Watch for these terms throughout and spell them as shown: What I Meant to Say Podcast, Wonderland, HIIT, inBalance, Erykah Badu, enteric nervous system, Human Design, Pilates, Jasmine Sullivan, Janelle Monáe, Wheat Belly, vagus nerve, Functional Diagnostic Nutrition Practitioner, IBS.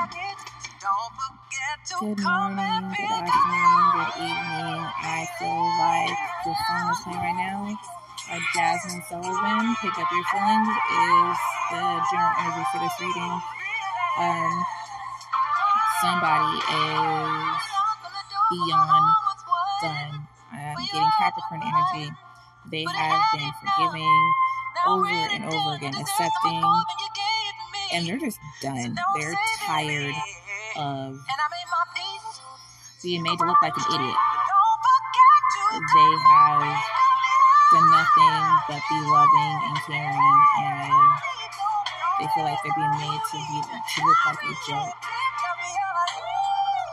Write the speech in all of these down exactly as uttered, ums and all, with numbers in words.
Good morning, good afternoon, good evening. I feel like the song we're playing right now, uh, Jasmine Sullivan, Pick Up Your Feelings, is the general energy for this reading. Um, somebody is beyond done. I'm getting Capricorn energy. They have been forgiving over and over again, accepting, and they're just done. They're tired of being made to look like an idiot. They have done nothing but be loving and caring, and they feel like they're being made to, be, to look like a joke.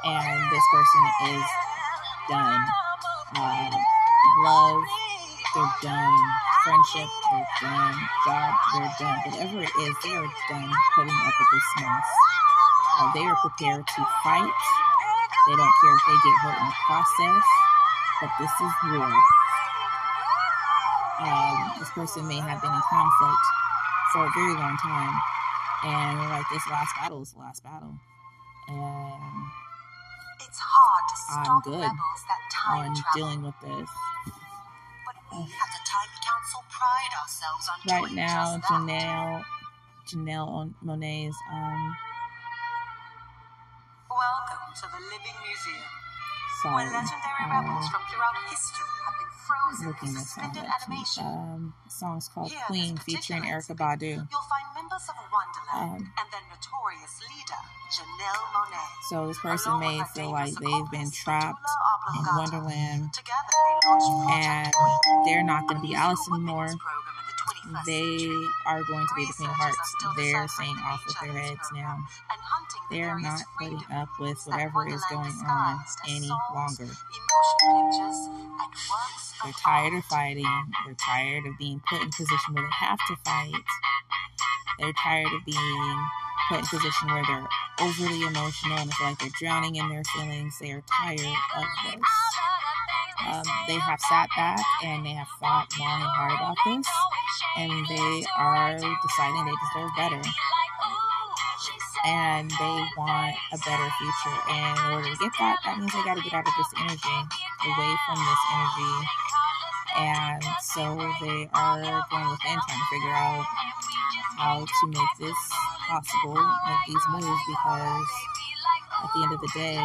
And this person is done. Uh, love, they're done. Friendship, they're done. Job, they're done. Whatever it is, they are done putting up with this mess. Uh, they are prepared to fight. They don't care if they get hurt in the process, but this is real. Um, this person may have been in conflict for a very long time, and we're like, this last battle is the last battle. Um, it's hard to stop I'm good that time on travel. Dealing with this. But we at the Time Council pride ourselves on right doing now, just Janelle, that. Janelle Monáe's, um, to the Living Museum, so, where legendary uh, rebels from throughout history have been frozen in suspended animation. Um, the song's called Here, Queen, featuring Erykah Badu. You'll find members of Wonderland um, and their notorious leader, Janelle Monáe. So this person may feel like they've been trapped in Wonderland, Together they and they're not going to be Alice anymore. They are going to be the Queen of Hearts. They're saying off with their heads now. They're not putting up with whatever is going on any longer. They're tired of fighting. They're tired of being put in a position where they have to fight. They're tired of being put in a position where they're overly emotional and feel like they're drowning in their feelings. They are tired of this. Um, they have sat back and they have thought long and hard about this, and they are deciding they deserve better, and they want a better future. And in order to get that, that means they got to get out of this energy, away from this energy. And so they are going within, trying to figure out how to make this possible, make these moves, because at the end of the day,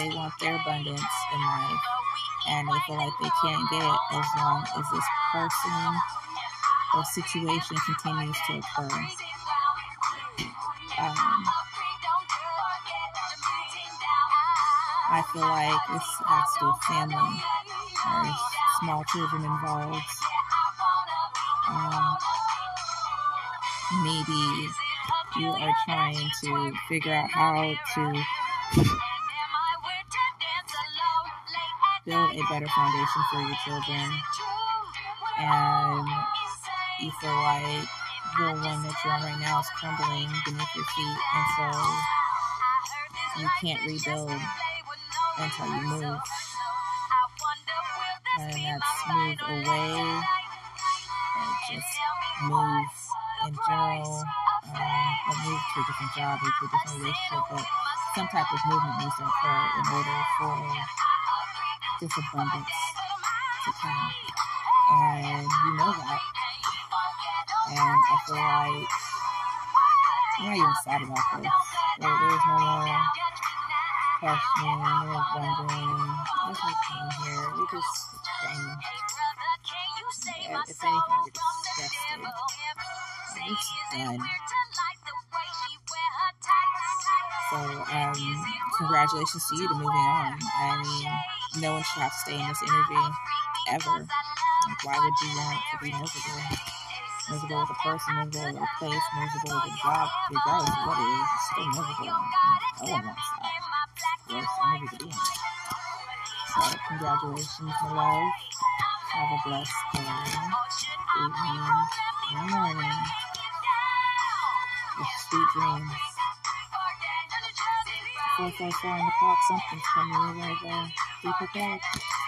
they want their abundance in life, and they feel like they can't get it as long as this person or situation continues to occur. Um, I feel like this has to do with family. There's small children involved. Um, maybe you are trying to figure out how to build a better foundation for your children, and you feel like the one that you're on right now is crumbling beneath your feet, and so you can't rebuild until you move. And that's move away, and just move in general, um, or move to a different job, move to a different relationship, but some type of movement needs to occur in order for this abundance to come. And you know that. And I feel like I'm not even sad about this. Like, there's no more questioning, no more wondering. There's no pain here. We just um, yeah, if anything, we're disgusted. It's done. So, um, congratulations to you to moving on. I mean, no one should have to stay in this energy ever. Like, why would you want to be miserable? Miserable with a person, miserable with a place, miserable with a job, regardless of what it is, it's still miserable. No one wants that. Yes, I'm ready to be in. So, congratulations, my love. Have a blessed day, evening, and morning. With sweet dreams. four four four on the clock, something's coming your way, though. Be prepared.